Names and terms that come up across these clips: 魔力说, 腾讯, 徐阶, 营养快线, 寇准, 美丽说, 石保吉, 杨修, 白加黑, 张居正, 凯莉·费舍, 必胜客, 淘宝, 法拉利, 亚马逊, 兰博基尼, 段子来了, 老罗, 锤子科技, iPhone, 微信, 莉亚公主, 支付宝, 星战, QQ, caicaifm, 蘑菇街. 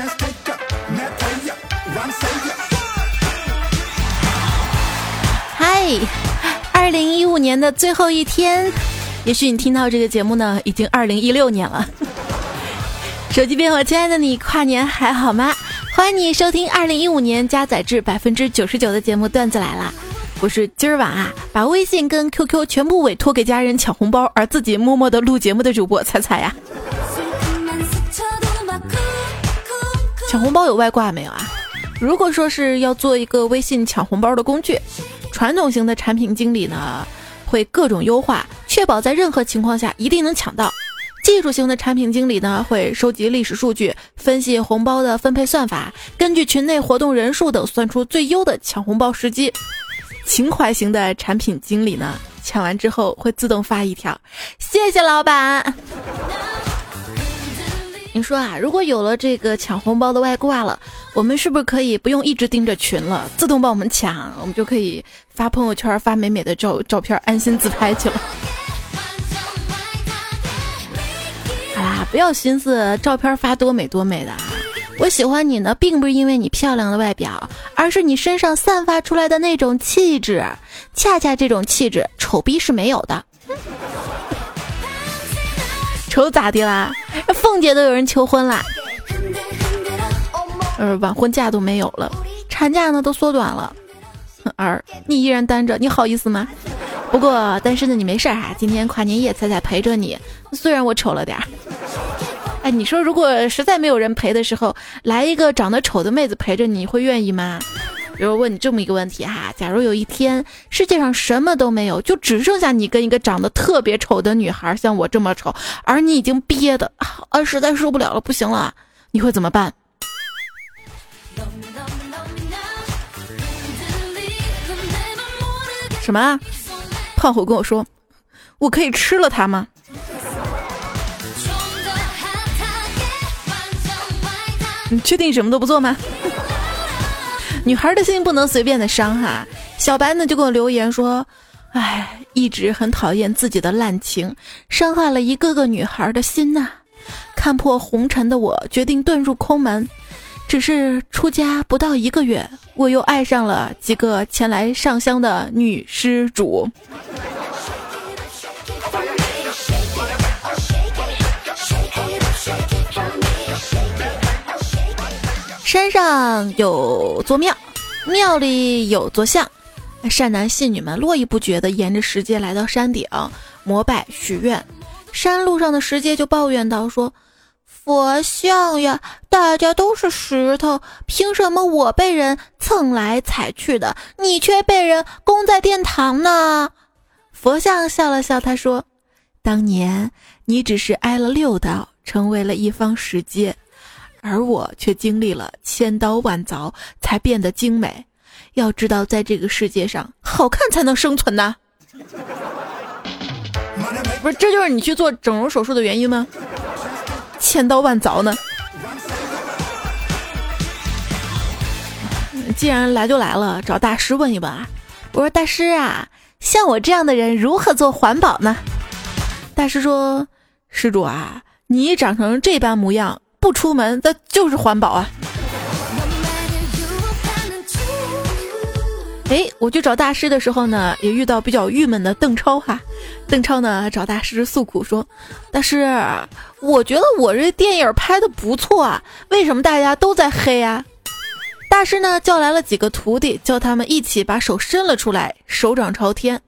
Just take up, let play up, one say up。嗨，2015年的最后一天，也许你听到这个节目呢，已经2016年了。手机边，我亲爱的你，跨年还好吗？欢迎你收听2015年加载至99%的节目《段子来了》。我是今儿晚啊，把微信跟 QQ 全部委托给家人抢红包，而自己默默的录节目的主播彩彩呀。抢红包有外挂没有啊？如果说是要做一个微信抢红包的工具，传统型的产品经理呢会各种优化，确保在任何情况下一定能抢到。技术型的产品经理呢会收集历史数据，分析红包的分配算法，根据群内活动人数等算出最优的抢红包时机。情怀型的产品经理呢，抢完之后会自动发一条谢谢老板。你说啊，如果有了这个抢红包的外挂了，我们是不是可以不用一直盯着群了，自动帮我们抢，我们就可以发朋友圈，发美美的照片，安心自拍去了。好啦，不要寻思照片发多美多美的，我喜欢你呢，并不是因为你漂亮的外表，而是你身上散发出来的那种气质。恰恰这种气质，丑逼是没有的。丑咋的啦？凤姐都有人求婚啦，晚婚假都没有了，产假呢都缩短了，而你依然单着，你好意思吗？不过单身的你没事啊，今天跨年夜彩彩陪着你，虽然我丑了点儿。哎，你说如果实在没有人陪的时候，来一个长得丑的妹子陪着你，会愿意吗？比如问你这么一个问题哈，假如有一天世界上什么都没有，就只剩下你跟一个长得特别丑的女孩，像我这么丑，而你已经憋的啊，实在受不了了，不行了，你会怎么办？什么？胖虎跟我说，我可以吃了他吗？你确定什么都不做吗？女孩的心不能随便的伤哈。小白呢就给我留言说，哎，一直很讨厌自己的滥情，伤害了一个个女孩的心呐。看破红尘的我决定遁入空门，只是出家不到1个月，我又爱上了几个前来上香的女施主。山上有座庙，庙里有座像，善男信女们络绎不绝地沿着石阶来到山顶膜拜许愿。山路上的石阶就抱怨道说，佛像呀，大家都是石头，凭什么我被人蹭来踩去的，你却被人供在殿堂呢？佛像笑了笑，他说，当年你只是挨了6刀，成为了一方石阶，而我却经历了千刀万凿才变得精美。要知道在这个世界上好看才能生存呐。不是，这就是你去做整容手术的原因吗？千刀万凿呢。既然来就来了，找大师问一问啊。我说，大师啊，像我这样的人如何做环保呢？大师说，施主啊，你长成这般模样不出门，那就是环保啊！我去找大师的时候呢，也遇到比较郁闷的邓超哈。邓超呢找大师诉苦说：“大师，我觉得我这电影拍的不错啊，为什么大家都在黑啊？”大师呢叫来了几个徒弟，叫他们一起把手伸了出来，手掌朝天。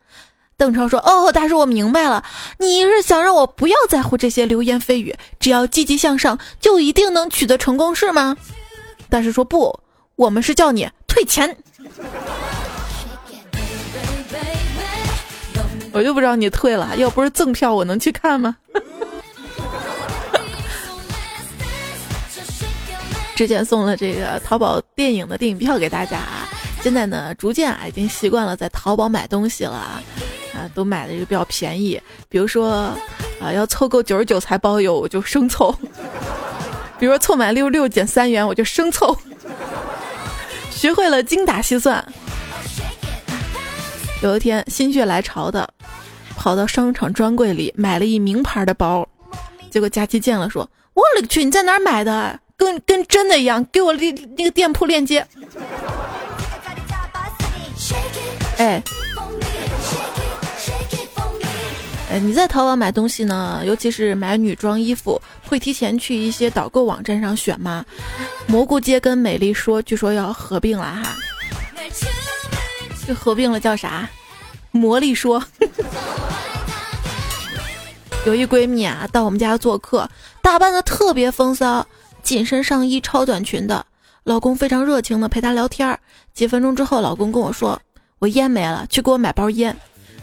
邓超说，哦，大师，我明白了，你是想让我不要在乎这些流言蜚语，只要积极向上就一定能取得成功，是吗？大师说，不，我们是叫你退钱。我就不知道你退了，要不是赠票我能去看吗？之前送了这个淘宝电影的电影票给大家，现在呢逐渐已经习惯了在淘宝买东西了，都买的就比较便宜，比如说要凑够99才包邮，我就生凑；比如说凑满66减3元，我就生凑。学会了精打细算。有一天心血来潮的跑到商场专柜里买了一名牌的包，结果佳期见了说：“我勒个去，你在哪儿买的？跟真的一样，给我那个店铺链接。哎，你在淘宝买东西呢，尤其是买女装衣服，会提前去一些导购网站上选吗？蘑菇街跟美丽说据说要合并了哈，这合并了叫啥？魔力说。有一闺蜜啊，到我们家做客，打扮的特别风骚，紧身上衣超短裙的，老公非常热情的陪她聊天，几分钟之后老公跟我说，我烟没了，去给我买包烟。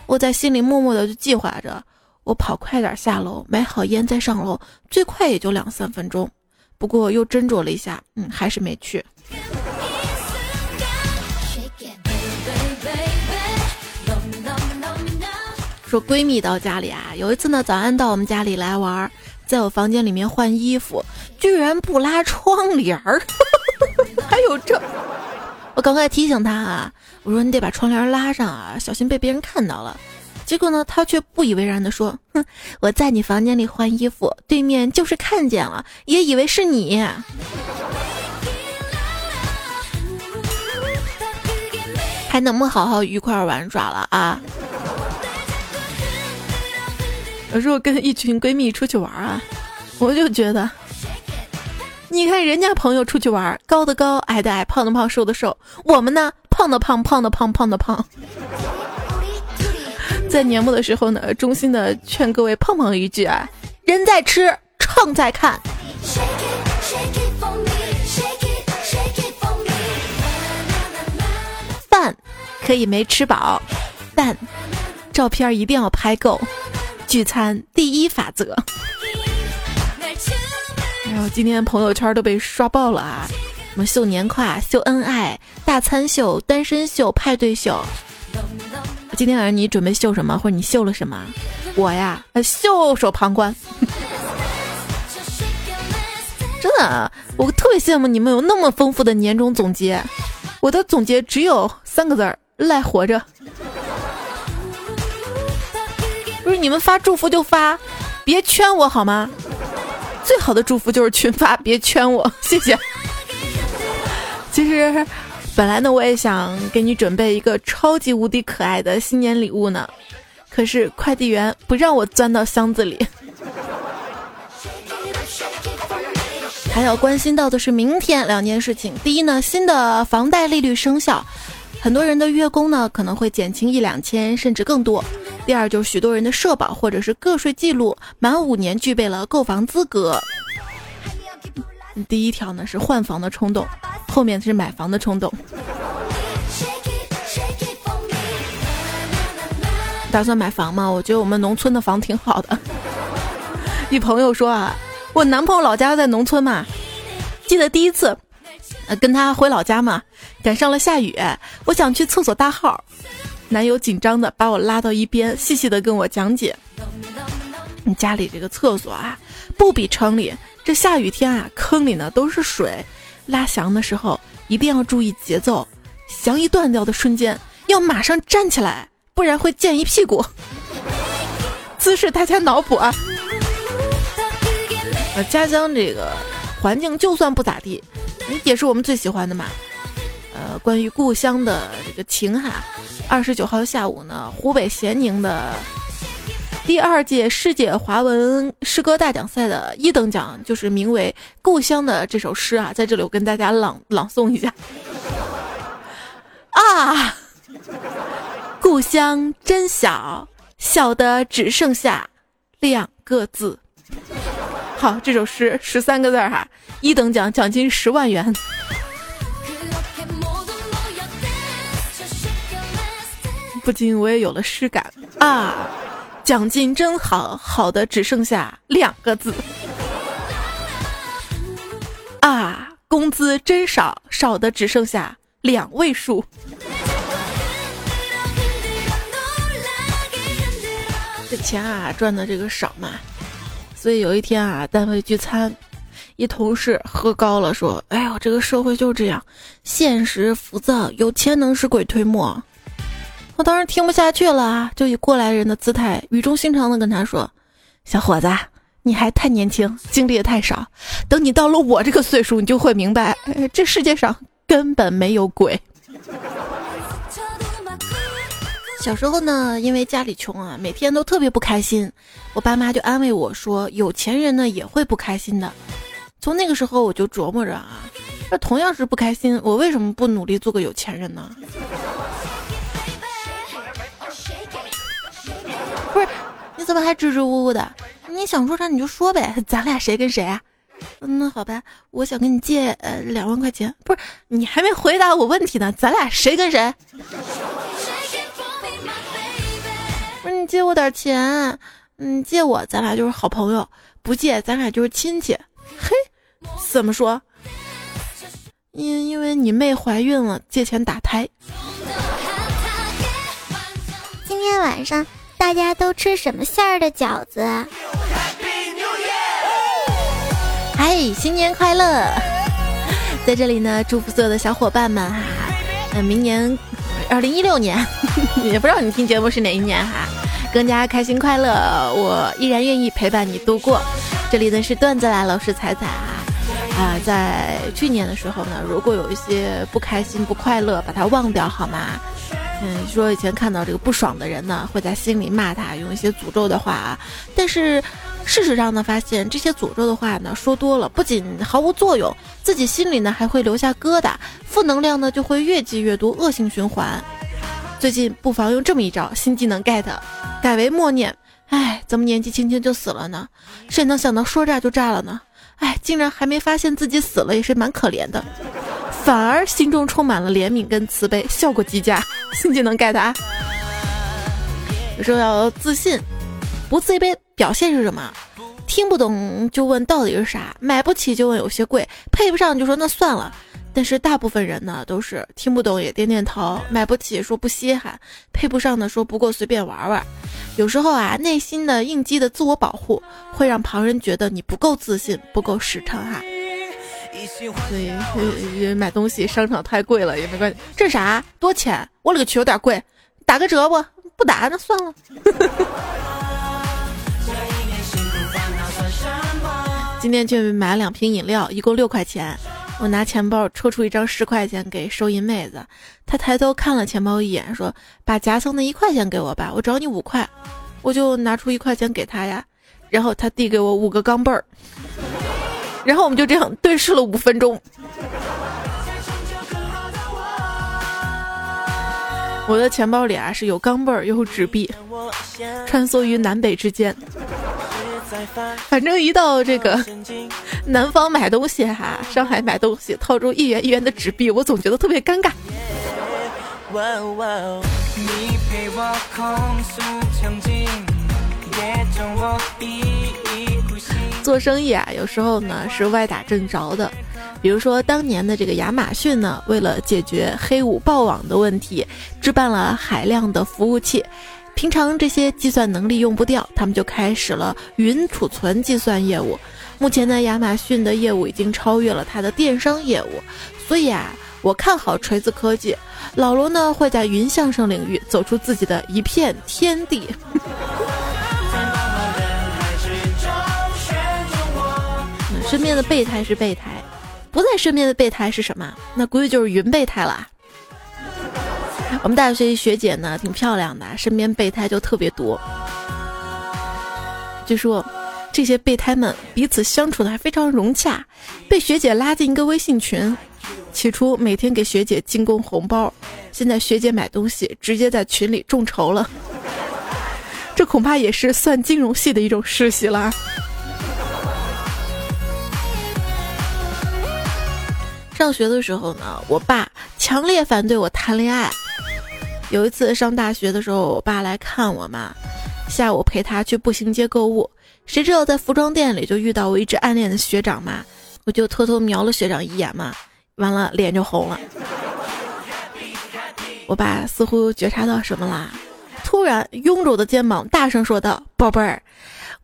我在心里默默的就计划着，我跑快点下楼买好烟再上楼，最快也就2-3分钟。不过又斟酌了一下，还是没去。说闺蜜到家里啊，有一次呢，早安到我们家里来玩，在我房间里面换衣服，居然不拉窗帘儿，还有这。我赶快提醒他啊，我说你得把窗帘拉上啊，小心被别人看到了。结果呢，他却不以为然的说，我在你房间里换衣服，对面就是看见了，也以为是你。还能不能好好愉快玩耍了啊？有时候跟一群闺蜜出去玩啊，我就觉得你看人家朋友出去玩，高的高，矮的矮，胖的胖，瘦的瘦，我们呢，胖的胖，胖的胖，胖的胖。在年末的时候呢，衷心的劝各位胖胖一句啊，人在吃，秤在看。饭可以没吃饱，但照片一定要拍够。聚餐第一法则。然后今天朋友圈都被刷爆了啊！什么秀年跨、秀恩爱、大餐秀、单身秀、派对秀。今天晚上你准备秀什么，或者你秀了什么？我呀，袖手旁观。真的，我特别羡慕你们有那么丰富的年终总结。我的总结只有3个字儿：赖活着。不是你们发祝福就发，别圈我好吗？最好的祝福就是群发，别圈我，谢谢。其实本来呢，我也想给你准备一个超级无敌可爱的新年礼物呢，可是快递员不让我钻到箱子里。还要关心到的是明天2件事情。第一呢，新的房贷利率生效，很多人的月供呢可能会减轻1-2千甚至更多。第二就是许多人的社保或者是个税记录满5年具备了购房资格。第一条呢是换房的冲动，后面是买房的冲动。打算买房吗？我觉得我们农村的房挺好的。一朋友说啊，我男朋友老家在农村嘛，记得第一次跟他回老家嘛，赶上了下雨，我想去厕所大号，男友紧张的把我拉到一边，细细的跟我讲解，你家里这个厕所啊，不比城里，这下雨天啊，坑里呢都是水，拉翔的时候一定要注意节奏，翔一断掉的瞬间要马上站起来，不然会溅一屁股。姿势大家脑补啊。家乡这个环境就算不咋地，也是我们最喜欢的嘛。关于故乡的这个情哈，29号下午呢，湖北咸宁的第2届世界华文诗歌大奖赛的1等奖就是名为《故乡》的这首诗啊，在这里我跟大家朗诵一下啊，故乡真小，小的只剩下2个字。好，这首诗13个字哈、啊，1等奖奖金10万元。不仅我也有了诗感啊，奖金真好，好的只剩下2个字啊，工资真少，少的只剩下2位数。这钱啊赚的这个少嘛，所以有一天啊，单位聚餐，一同事喝高了说，哎呦，这个社会就这样，现实浮躁，有钱能使鬼推磨。我当时听不下去了，就以过来人的姿态语重心长的跟他说，小伙子，你还太年轻，经历也太少，等你到了我这个岁数，你就会明白，这世界上根本没有鬼。小时候呢，因为家里穷啊，每天都特别不开心，我爸妈就安慰我说，有钱人呢也会不开心的。从那个时候我就琢磨着啊，这同样是不开心，我为什么不努力做个有钱人呢？不是，你怎么还支支吾吾的？你想说啥你就说呗，咱俩谁跟谁啊？那好吧，我想跟你借2万块钱。不是，你还没回答我问题呢，咱俩谁跟谁？不是你借我点钱，借我咱俩就是好朋友，不借咱俩就是亲戚。嘿，怎么说？因为你妹怀孕了，借钱打胎。今天晚上大家都吃什么馅儿的饺子？嗨，新年快乐！在这里呢，祝福所有的小伙伴们哈，明年2016年，也不知道你听节目是哪一年哈，更加开心快乐。我依然愿意陪伴你度过。这里呢是段子来了，是彩彩啊，在去年的时候呢，如果有一些不开心、不快乐，把它忘掉好吗？说以前看到这个不爽的人呢，会在心里骂他，用一些诅咒的话啊。但是事实上呢，发现这些诅咒的话呢，说多了不仅毫无作用，自己心里呢还会留下疙瘩，负能量呢就会越积越多，恶性循环。最近不妨用这么一招新技能 get， 改为默念。哎，怎么年纪轻轻就死了呢？谁能想到说炸就炸了呢？哎，竟然还没发现自己死了，也是蛮可怜的。反而心中充满了怜悯跟慈悲，效果极佳。新技能 get 啊！有时候要自信，不自卑表现是什么？听不懂就问到底是啥，买不起就问有些贵，配不上就说那算了。但是大部分人呢，都是听不懂也点点头，买不起说不稀罕，配不上的说不过随便玩玩。有时候啊，内心的应激的自我保护，会让旁人觉得你不够自信，不够实诚哈。所以买东西商场太贵了也没关系，这啥多钱？我勒个去，有点贵，打个折不打那算了。今天去买了2瓶饮料，一共6块钱。我拿钱包抽出一张10块钱给收银妹子，她抬头看了钱包一眼，说：“把夹层的1块钱给我吧，我找你5块。”我就拿出1块钱给她呀，然后她递给我5个钢镚儿。然后我们就这样对视了5分钟。我的钱包里啊是有钢镚儿，有纸币，穿梭于南北之间。反正一到这个南方买东西哈，上海买东西掏出1元1元的纸币，我总觉得特别尴尬。你陪我空诉强劲，别等我一呼吸。做生意啊，有时候呢是歪打正着的。比如说当年的这个亚马逊呢，为了解决黑五暴网的问题，置办了海量的服务器。平常这些计算能力用不掉，他们就开始了云储存计算业务。目前呢，亚马逊的业务已经超越了它的电商业务。所以啊，我看好锤子科技，老罗呢会在云相声领域走出自己的一片天地。身边的备胎是备胎，不在身边的备胎是什么？那估计就是云备胎了。我们大学学姐呢挺漂亮的，身边备胎就特别多。据说这些备胎们彼此相处的还非常融洽，被学姐拉进一个微信群，起初每天给学姐进贡红包，现在学姐买东西直接在群里众筹了。这恐怕也是算金融系的一种实习啦。上学的时候呢，我爸强烈反对我谈恋爱。有一次上大学的时候，我爸来看我妈，下午陪她去步行街购物，谁知道在服装店里就遇到我一直暗恋的学长嘛，我就偷偷瞄了学长一眼嘛，完了脸就红了。我爸似乎觉察到什么啦，突然拥着我的肩膀大声说道：“宝贝儿，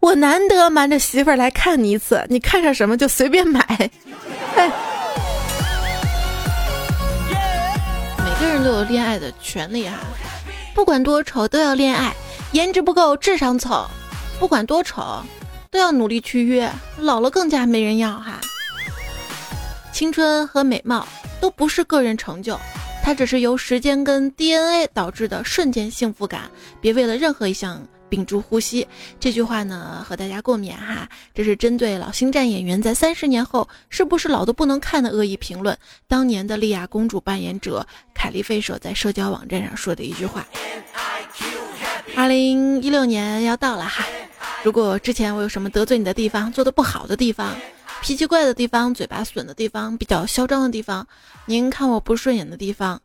我难得瞒着媳妇儿来看你一次，你看上什么就随便买。”哎，每个人都有恋爱的权利啊，不管多丑都要恋爱，颜值不够智商丑，不管多丑都要努力去约，老了更加没人要哈。青春和美貌都不是个人成就，它只是由时间跟 DNA 导致的瞬间幸福感，别为了任何一项屏住呼吸。这句话呢和大家过免哈，这是针对老星战演员在30年后是不是老得不能看的恶意评论。当年的莉亚公主扮演者凯莉·费舍在社交网站上说的一句话。2016年要到了哈，如果之前我有什么得罪你的地方，做得不好的地方，脾气怪的地方，嘴巴损的地方，比较嚣张的地方，您看我不顺眼的地方，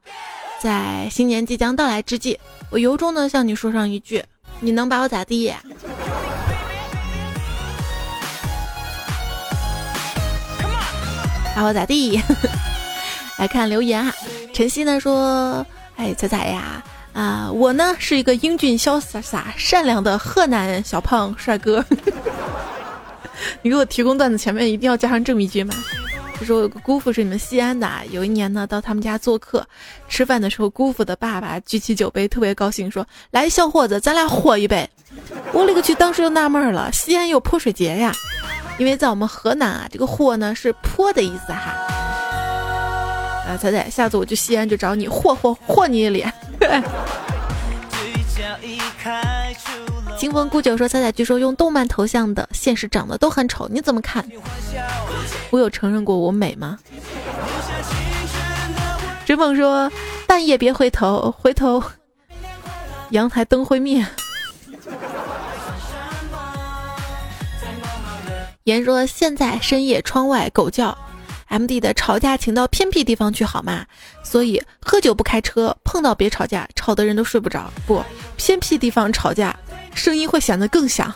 在新年即将到来之际，我由衷的向你说上一句，你能把我咋地？把我咋地？来看留言啊，晨曦呢说，彩彩呀，我呢是一个英俊潇洒善良的河南小胖帅哥。你给我提供段子前面一定要加上这么一句嘛，就说我有个姑父是你们西安的，有一年呢到他们家做客，吃饭的时候姑父的爸爸举起酒杯特别高兴说，来小伙子咱俩喝一杯。我勒个去，当时就纳闷了，西安有泼水节呀？因为在我们河南啊，这个祸呢是泼的意思哈。彩彩，下次我去西安就找你祸你一脸。清风孤酒说，彩彩据说用动漫头像的现实长得都很丑，你怎么看？我有承认过我美吗？追梦说，半夜别回头，回头阳台灯会灭。言说，现在深夜窗外狗叫 MD 的吵架请到偏僻地方去好吗？所以喝酒不开车，碰到别吵架，吵得人都睡不着。不，偏僻地方吵架声音会显得更响。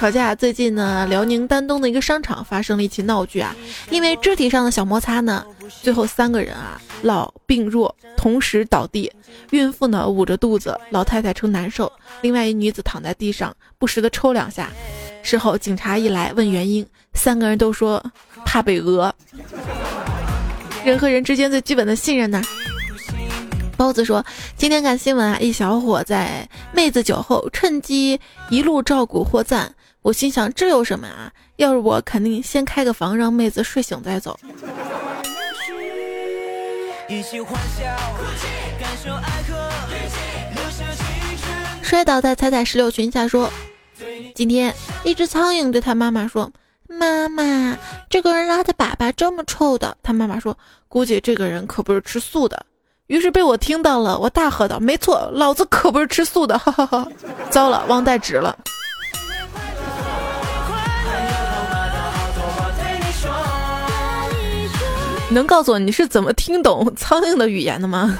吵架最近呢，辽宁丹东的一个商场发生了一起闹剧啊，因为肢体上的小摩擦呢，最后3个人啊老病弱同时倒地，孕妇呢捂着肚子，老太太称难受，另外一女子躺在地上不时的抽2下。事后警察一来问原因，3个人都说怕被讹。人和人之间最基本的信任呢。包子说，今天看新闻啊，一小伙在妹子酒后趁机一路照顾获赞，我心想这有什么啊，要是我肯定先开个房让妹子睡醒再走。摔倒在彩彩16群下说，今天一只苍蝇对他妈妈说，妈妈，这个人拉的粑粑这么臭的。他妈妈说，估计这个人可不是吃素的。于是被我听到了，我大喝道，没错，老子可不是吃素的，哈哈哈。糟了，忘带纸了。能告诉我你是怎么听懂苍蝇的语言的吗？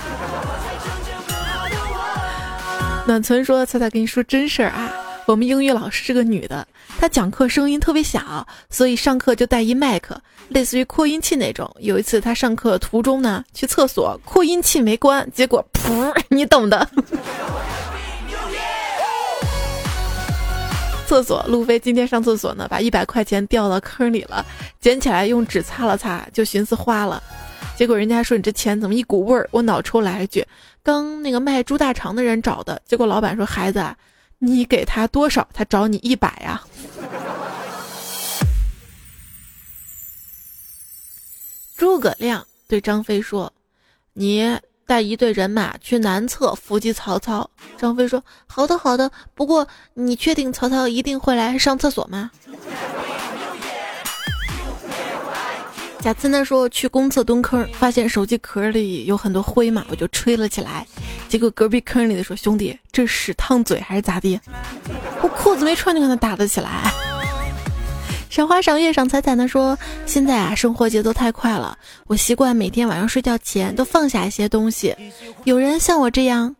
暖存说，彩彩跟你说真事儿啊，我们英语老师是个女的，她讲课声音特别小，所以上课就带一麦克，类似于扩音器那种。有一次她上课途中呢，去厕所，扩音器没关，结果噗，你懂的。厕所，路飞今天上厕所呢，把100块钱掉到坑里了，捡起来用纸擦了擦，就寻思花了。结果人家说，你这钱怎么一股味儿？我脑抽来一句，刚那个卖猪大肠的人找的。结果老板说，孩子啊，你给他多少他找你100啊。诸葛亮对张飞说，你带一队人马去南侧伏击曹操。张飞说，好的好的，不过你确定曹操一定会来上厕所吗？贾次那时候去公厕蹲坑，发现手机壳里有很多灰嘛，我就吹了起来。结果隔壁坑里的说，兄弟，这屎烫嘴还是咋地？我裤子没穿就跟他打得起来。赏花赏月赏彩彩呢说，现在啊生活节奏太快了，我习惯每天晚上睡觉前都放下一些东西。有人像我这样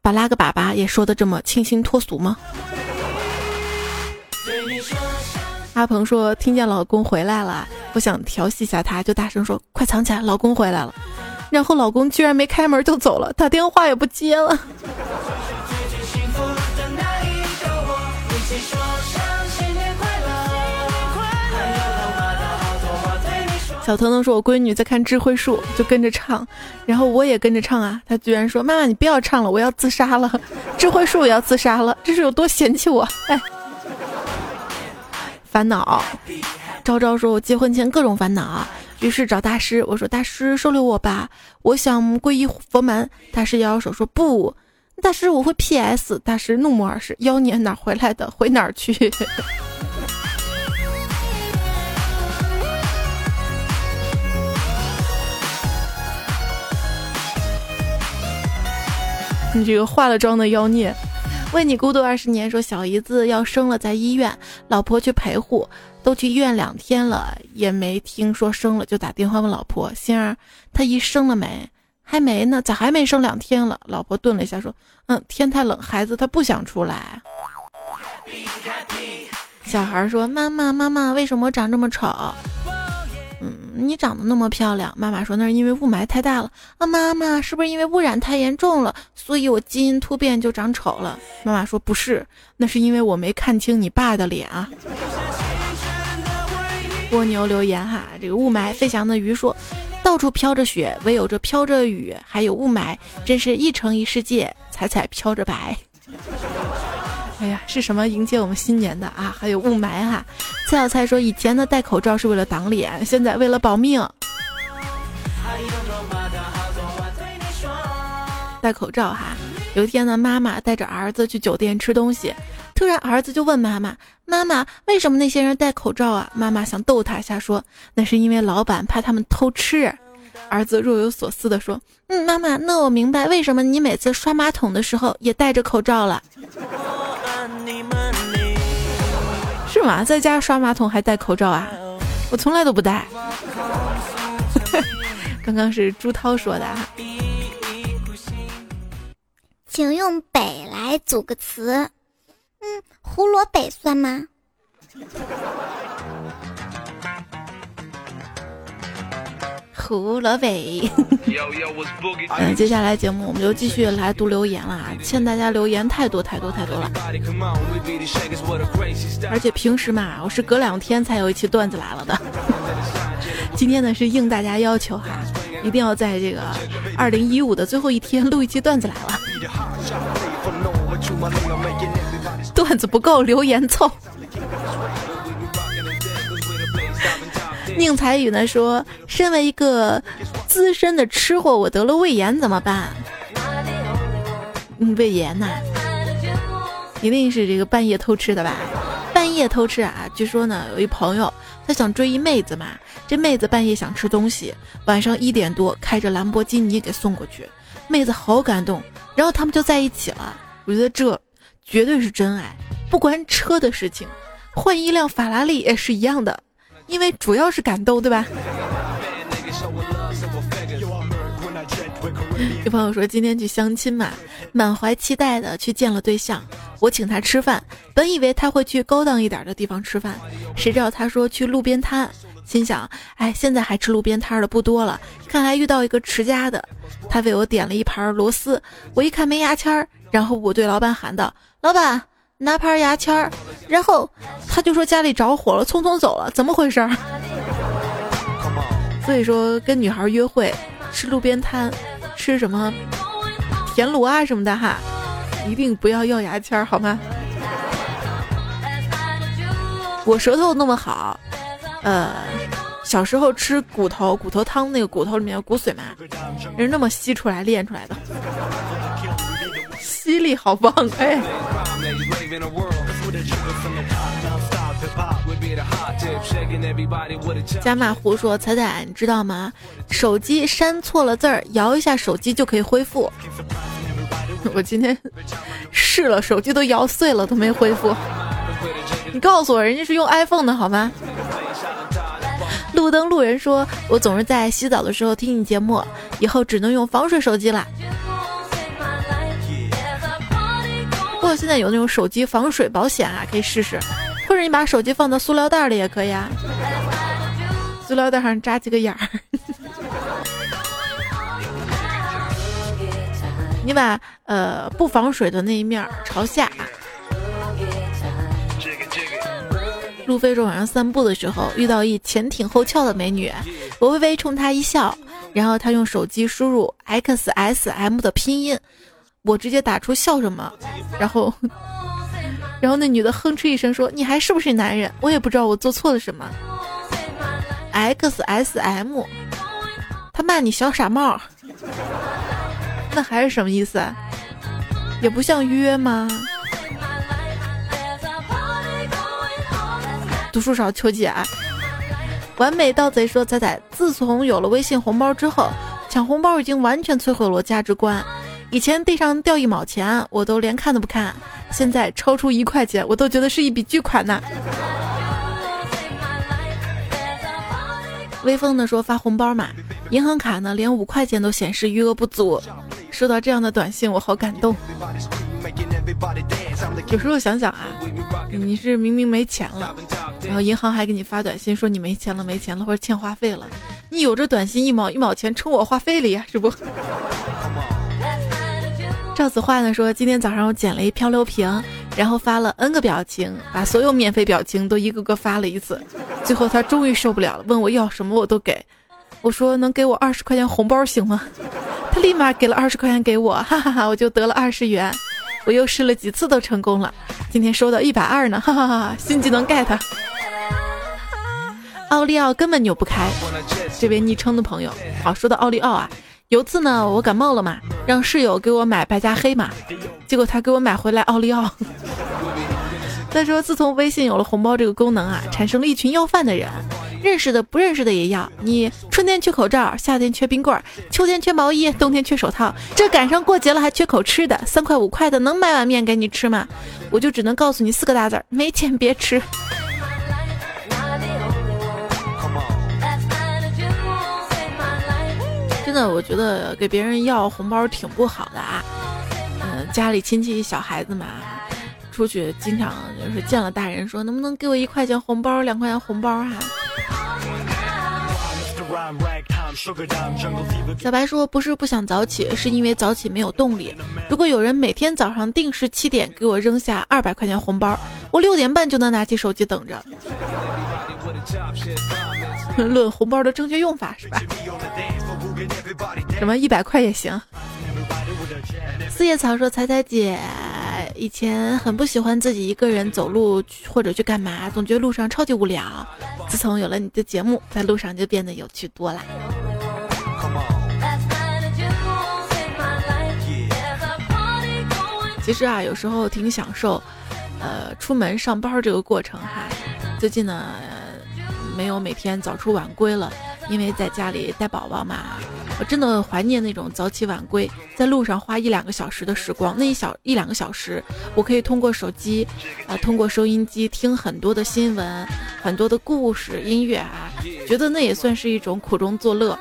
把拉个粑粑也说得这么清新脱俗吗？阿鹏说，听见老公回来了，我想调戏一下他，就大声说，快藏起来，老公回来了。然后老公居然没开门就走了，打电话也不接了。小腾腾说我闺女在看智慧树，就跟着唱，然后我也跟着唱啊，她居然说妈妈你不要唱了，我要自杀了，智慧树也要自杀了，这是有多嫌弃我，哎，烦恼。昭昭说我结婚前各种烦恼，于是找大师，我说大师收留我吧，我想皈依佛门。大师摇摇手说不，大师我会 PS。 大师怒目而视，妖孽哪回来的，回哪儿去？你这个化了妆的妖孽。为你孤独20年说小姨子要生了在医院，老婆去陪护，都去医院2天了也没听说生了，就打电话问老婆，仙儿她姨生了没？还没呢，咋还没生2天了？老婆顿了一下说天太冷，孩子他不想出来。小孩说妈妈妈妈为什么我长这么丑？你长得那么漂亮。妈妈说那是因为雾霾太大了啊。妈妈是不是因为污染太严重了，所以我基因突变就长丑了？妈妈说不是，那是因为我没看清你爸的脸啊。蜗牛留言哈，这个雾霾飞翔的鱼说到处飘着雪，唯有这飘着雨还有雾霾，真是一城一世界，彩彩飘着白。哎呀，是什么迎接我们新年的啊？还有雾霾哈。蔡小蔡说以前呢戴口罩是为了挡脸，现在为了保命。戴口罩哈。有一天呢，妈妈带着儿子去酒店吃东西，突然儿子就问妈妈：“妈妈，为什么那些人戴口罩啊？”妈妈想逗他一下说：“那是因为老板怕他们偷吃。”儿子若有所思地说：“妈妈，那我明白为什么你每次刷马桶的时候也戴着口罩了。”是吗？在家刷马桶还戴口罩啊？我从来都不戴。刚刚是朱涛说的啊。请用北来组个词。胡萝卜算吗？胡萝卜。接下来节目我们就继续来读留言了啊！欠大家留言太多了，而且平时嘛，我是隔2天才有一期段子来了的。今天呢是应大家要求哈，一定要在这个2015的最后一天录一期段子来了。段子不够，留言凑。宁采雨呢说身为一个资深的吃货，我得了胃炎怎么办？胃炎呐，一定是这个半夜偷吃的吧。半夜偷吃啊，据说呢有一朋友他想追一妹子嘛，这妹子半夜想吃东西，晚上1点多开着兰博基尼给送过去，妹子好感动，然后他们就在一起了。我觉得这绝对是真爱，不关车的事情，换一辆法拉利也是一样的，因为主要是感动，对吧？有朋友说今天去相亲嘛，满怀期待的去见了对象，我请他吃饭，本以为他会去高档一点的地方吃饭，谁知道他说去路边摊，心想哎，现在还吃路边摊的不多了，看来遇到一个持家的。他为我点了一盘螺丝，我一看没牙签儿，然后我对老板喊道：“老板，拿盘牙签儿。”然后他就说家里着火了，匆匆走了，怎么回事？所以说跟女孩约会吃路边摊，吃什么田螺啊什么的哈，一定不要牙签儿好吗？我舌头那么好，小时候吃骨头汤，那个骨头里面有骨髓嘛，人那么吸出来练出来的。吸力好棒哎！加马胡说：“彩彩，你知道吗？手机删错了字儿，摇一下手机就可以恢复。我今天试了，手机都摇碎了，都没恢复。你告诉我，人家是用 iPhone 的好吗？”路灯路人说：“我总是在洗澡的时候听你节目，以后只能用防水手机啦。”不过现在有那种手机防水保险啊，可以试试，或者你把手机放到塑料袋里也可以啊，塑料袋上扎几个眼儿。你把不防水的那一面朝下。路飞说晚上散步的时候遇到一前挺后翘的美女，罗微微冲他一笑，然后他用手机输入 XSM 的拼音，我直接打出笑什么，然后那女的哼哧一声说：“你还是不是男人？我也不知道我做错了什么。” XSM， 他骂你小傻帽，那还是什么意思啊？也不像约吗？读书少求解啊！完美盗贼说：“仔仔，自从有了微信红包之后，抢红包已经完全摧毁了我价值观。以前地上掉一毛钱，我都连看都不看；现在超出1块钱，我都觉得是一笔巨款呐。”微风呢说发红包嘛，银行卡呢连5块钱都显示余额不足。收到这样的短信，我好感动。有时候想想啊，你是明明没钱了，然后银行还给你发短信说你没钱了或者欠话费了，你有这短信一毛钱充我话费里呀，是不？赵子焕呢说今天早上我捡了一漂流瓶，然后发了 N 个表情，把所有免费表情都一个个发了一次，最后他终于受不了了，问我要什么我都给，我说能给我20块钱红包行吗？他立马给了20块钱给我，哈哈哈，我就得了20元。我又试了几次都成功了，今天收到120呢，哈哈哈，新技能 get。 奥利奥根本扭不开，这位昵称的朋友。好，说到奥利奥啊，有次呢我感冒了嘛，让室友给我买白加黑嘛，结果他给我买回来奥利奥。再说自从微信有了红包这个功能啊，产生了一群要饭的人，认识的不认识的也要你，春天缺口罩，夏天缺冰棍，秋天缺毛衣，冬天缺手套，这赶上过节了还缺口吃的，3块5块的能买碗面给你吃吗？我就只能告诉你4个大字，没钱别吃。真的，我觉得给别人要红包挺不好的啊。家里亲戚小孩子嘛，出去经常就是见了大人说能不能给我1块钱红包2块钱红包啊。小白说不是不想早起，是因为早起没有动力。如果有人每天早上定时7点给我扔下200块钱红包，我6点半就能拿起手机等着。论红包的正确用法是吧？什么100块也行。四叶草说彩彩姐以前很不喜欢自己一个人走路或者去干嘛，总觉得路上超级无聊，自从有了你的节目，在路上就变得有趣多了。其实啊，有时候挺享受出门上班这个过程哈。最近呢没有每天早出晚归了，因为在家里带宝宝嘛，我真的怀念那种早起晚归，在路上花1-2个小时的时光。那一两个小时，我可以通过手机通过收音机听很多的新闻，很多的故事音乐啊，觉得那也算是一种苦中作乐。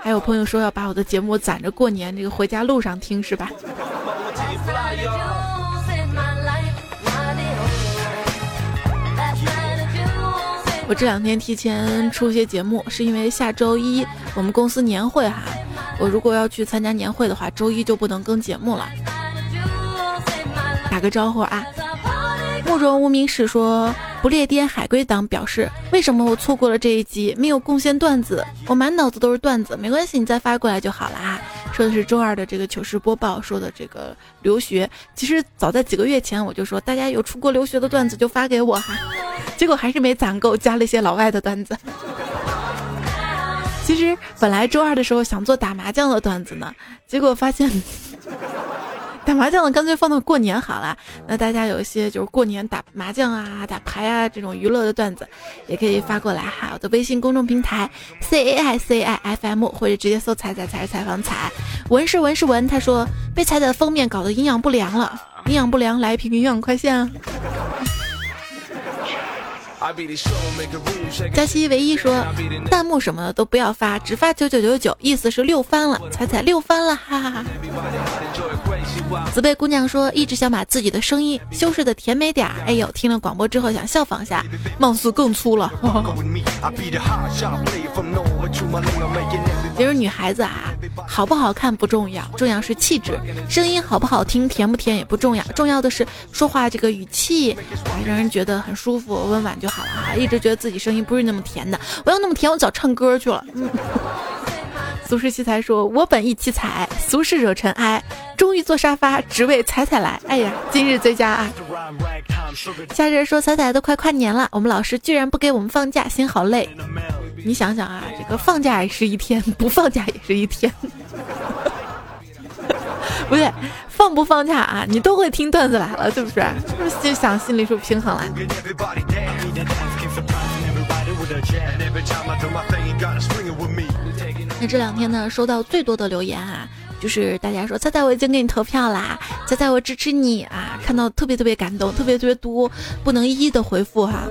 还有朋友说要把我的节目攒着过年这个回家路上听，是吧？我这2天提前出些节目，是因为下周一我们公司年会哈，我如果要去参加年会的话，周一就不能更节目了。打个招呼啊！慕容无名氏说不列颠海龟党表示，为什么我错过了这一集，没有贡献段子，我满脑子都是段子，没关系，你再发过来就好了啊。说的是周二的这个糗事播报，说的这个留学，其实早在几个月前我就说大家有出国留学的段子就发给我哈，结果还是没攒够，加了一些老外的段子。其实本来周二的时候想做打麻将的段子呢，结果发现打麻将的干脆放到过年好了。那大家有一些就是过年打麻将啊、打牌啊这种娱乐的段子，也可以发过来哈。我的微信公众平台 caicaifm 或者直接搜彩彩才是采访彩。文是文是文，他说被彩彩的封面搞得营养不良了，营养不良来一瓶营养快线啊。佳期唯一说弹幕什么的都不要发，只发9999，意思是6番了，彩彩6番了，哈哈哈。紫贝姑娘说一直想把自己的声音修饰的甜美点，哎呦，听了广播之后想效仿下，貌似更粗了。其实女孩子啊，好不好看不重要，重要是气质，声音好不好听甜不甜也不重要，重要的是说话这个语气啊，让人觉得很舒服温婉就好了啊，一直觉得自己声音不是那么甜的，我要那么甜我早唱歌去了。俗世奇才说，我本一奇才，俗世惹尘埃，终于坐沙发只为彩彩来。哎呀，今日最佳啊！夏日说，彩彩都快跨年了，我们老师居然不给我们放假，心好累。你想想啊，这个放假也是一天，不放假也是一天。不对，放不放假啊，你都会听段子来了，对不对？是不是就想心里说平衡了？那这两天呢，收到最多的留言啊，就是大家说猜猜我已经给你投票啦，猜猜我支持你啊，看到特别特别感动，特别特别多，不能一一的回复哈、啊。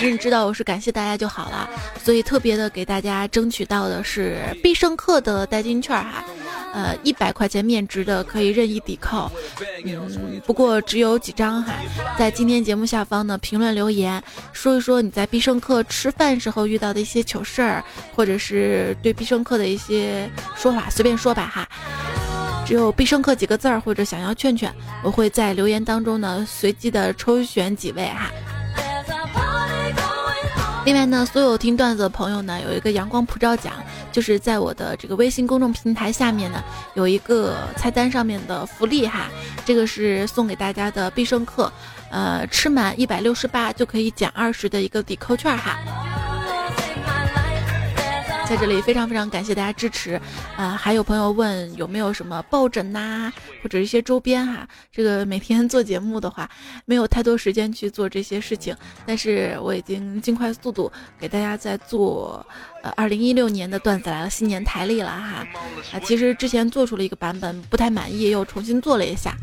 你知道我是感谢大家就好了，所以特别的给大家争取到的是必胜客的代金券哈、啊，100块钱面值的可以任意抵扣，不过只有几张哈、啊，在今天节目下方呢评论留言说一说你在必胜客吃饭时候遇到的一些糗事儿，或者是对必胜客的一些说法，随便说吧哈。只有必胜客几个字儿或者想要劝劝，我会在留言当中呢随机的抽选几位哈、啊。另外呢，所有听段子的朋友呢，有一个阳光普照奖，就是在我的这个微信公众平台下面呢，有一个菜单上面的福利哈，这个是送给大家的必胜客，吃满168就可以减20的一个抵扣券哈。在这里非常非常感谢大家支持啊！还有朋友问有没有什么抱枕呐，或者一些周边哈、啊。这个每天做节目的话，没有太多时间去做这些事情，但是我已经尽快速度给大家在做2016年的段子来了新年台历了哈。啊，其实之前做出了一个版本不太满意，又重新做了一下，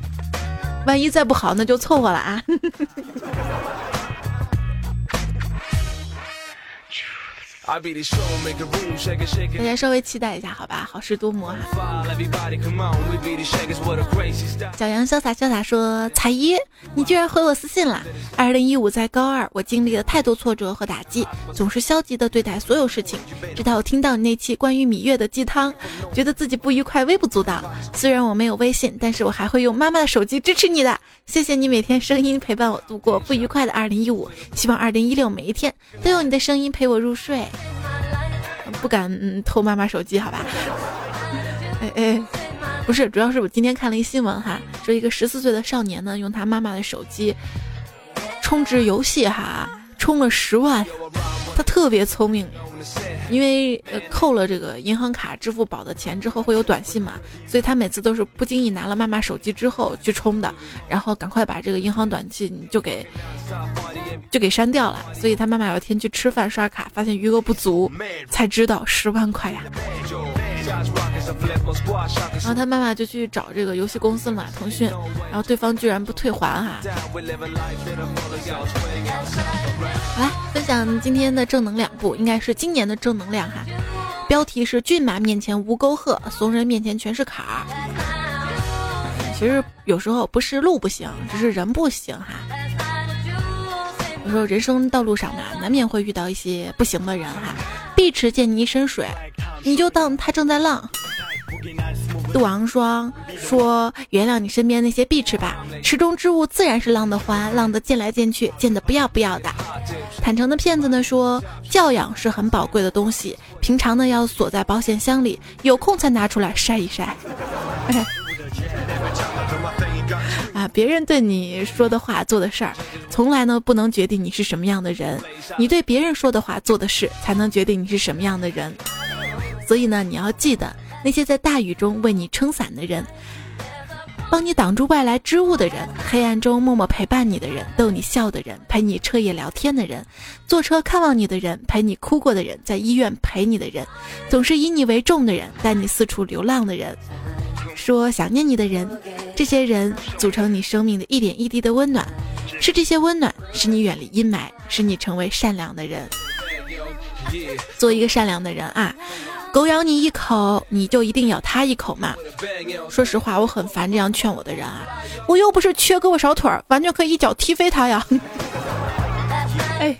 万一再不好那就凑合了啊。大家稍微期待一下好吧，好事多磨哈。小杨潇洒潇洒说，彩一你居然回我私信了，2015在高二我经历了太多挫折和打击，总是消极的对待所有事情，直到我听到你那期关于芈月的鸡汤，觉得自己不愉快微不足道，虽然我没有微信，但是我还会用妈妈的手机支持你的，谢谢你每天声音陪伴我度过不愉快的2015，希望2016每一天都有你的声音陪我入睡。不敢偷妈妈手机好吧。哎，不是，主要是我今天看了一新闻哈，说一个14岁的少年呢用他妈妈的手机充值游戏哈，充了10万。他特别聪明，因为扣了这个银行卡支付宝的钱之后会有短信嘛，所以他每次都是不经意拿了妈妈手机之后去充的，然后赶快把这个银行短信就给删掉了。所以他妈妈有一天去吃饭刷卡，发现余额不足，才知道10万块呀、然后他妈妈就去找这个游戏公司嘛，腾讯，然后对方居然不退还哈。好啦，分享今天的正能量，不应该是今年的正能量哈。标题是骏马面前无沟壑，怂人面前全是坎儿。其实有时候不是路不行，只是人不行哈。我说人生道路上嘛，难免会遇到一些不行的人哈、啊。碧池见你一身水，你就当他正在浪。杜王双说，原谅你身边那些碧池吧，池中之物自然是浪的欢，浪的溅来溅去，溅得不要不要的。坦诚的骗子呢说，教养是很宝贵的东西，平常呢要锁在保险箱里，有空才拿出来晒一晒。啊，别人对你说的话做的事儿，从来呢不能决定你是什么样的人，你对别人说的话做的事才能决定你是什么样的人。所以呢你要记得那些在大雨中为你撑伞的人，帮你挡住外来之物的人，黑暗中默默陪伴你的人，逗你笑的人，陪你彻夜聊天的人，坐车看望你的人，陪你哭过的人，在医院陪你的人，总是以你为重的人，带你四处流浪的人，说想念你的人，这些人组成你生命的一点一滴的温暖，是这些温暖使你远离阴霾，使你成为善良的人。做一个善良的人啊，狗咬你一口你就一定咬他一口嘛。说实话我很烦这样劝我的人啊，我又不是缺胳膊少腿，完全可以一脚踢飞他呀。哎，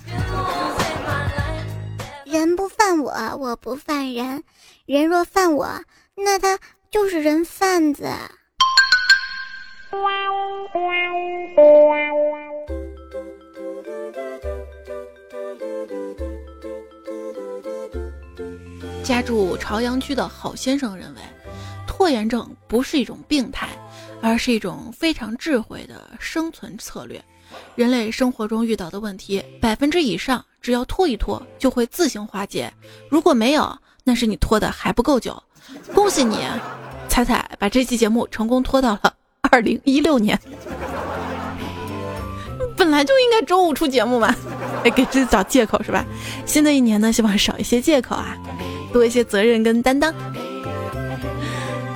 人不犯我，我不犯人，人若犯我，那他就是人贩子。家住朝阳区的郝先生认为，拖延症不是一种病态，而是一种非常智慧的生存策略。人类生活中遇到的问题，90%以上只要拖一拖就会自行化解，如果没有，那是你拖的还不够久。恭喜你，彩彩把这期节目成功拖到了2016年。本来就应该周五出节目嘛，给自己找借口是吧？新的一年呢，希望少一些借口啊，多一些责任跟担当。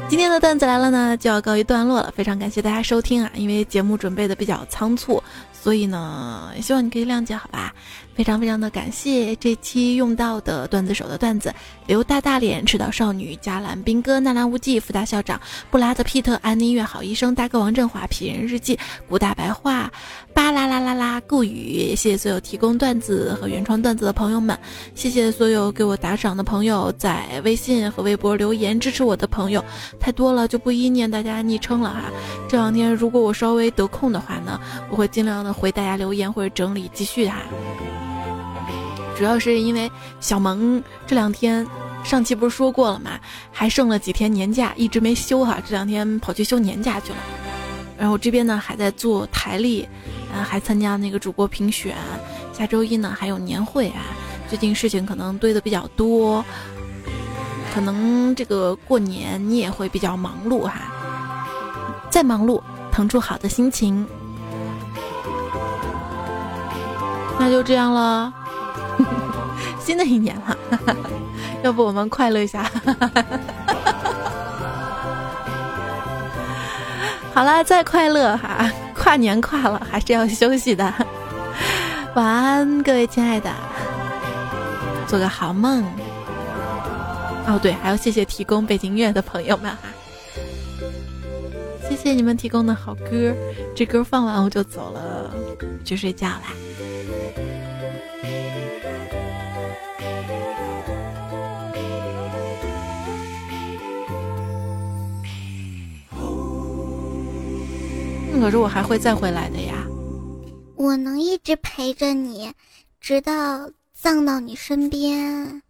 今天的段子来了呢，就要告一段落了。非常感谢大家收听啊，因为节目准备的比较仓促，所以呢，希望你可以谅解，好吧？非常的感谢这期用到的段子手的段子：刘大大脸、赤岛少女、加兰兵哥、纳兰无忌、福大校长、布拉德皮特、安妮月、好医生、大哥王振华、痞人日记、古大白话、巴啦啦啦啦、顾语。谢谢所有提供段子和原创段子的朋友们，谢谢所有给我打赏的朋友，在微信和微博留言支持我的朋友太多了，就不一念大家昵称了哈。这两天如果我稍微得空的话呢，我会尽量的回大家留言或者整理继续哈。主要是因为小萌这两天，上期不是说过了嘛，还剩了几天年假一直没休哈，这两天跑去休年假去了。然后这边呢还在做台历，还参加那个主播评选，下周一呢还有年会啊。最近事情可能堆的比较多，可能这个过年你也会比较忙碌哈。再忙碌，腾出好的心情。那就这样了。新的一年了，要不我们快乐一下。好了，再快乐哈，跨年跨了，还是要休息的。晚安，各位亲爱的，做个好梦。哦对，还要谢谢提供背景音乐的朋友们哈，谢谢你们提供的好歌。这歌放完我就走了，去睡觉啦。可是我还会再回来的呀，我能一直陪着你，直到葬到你身边。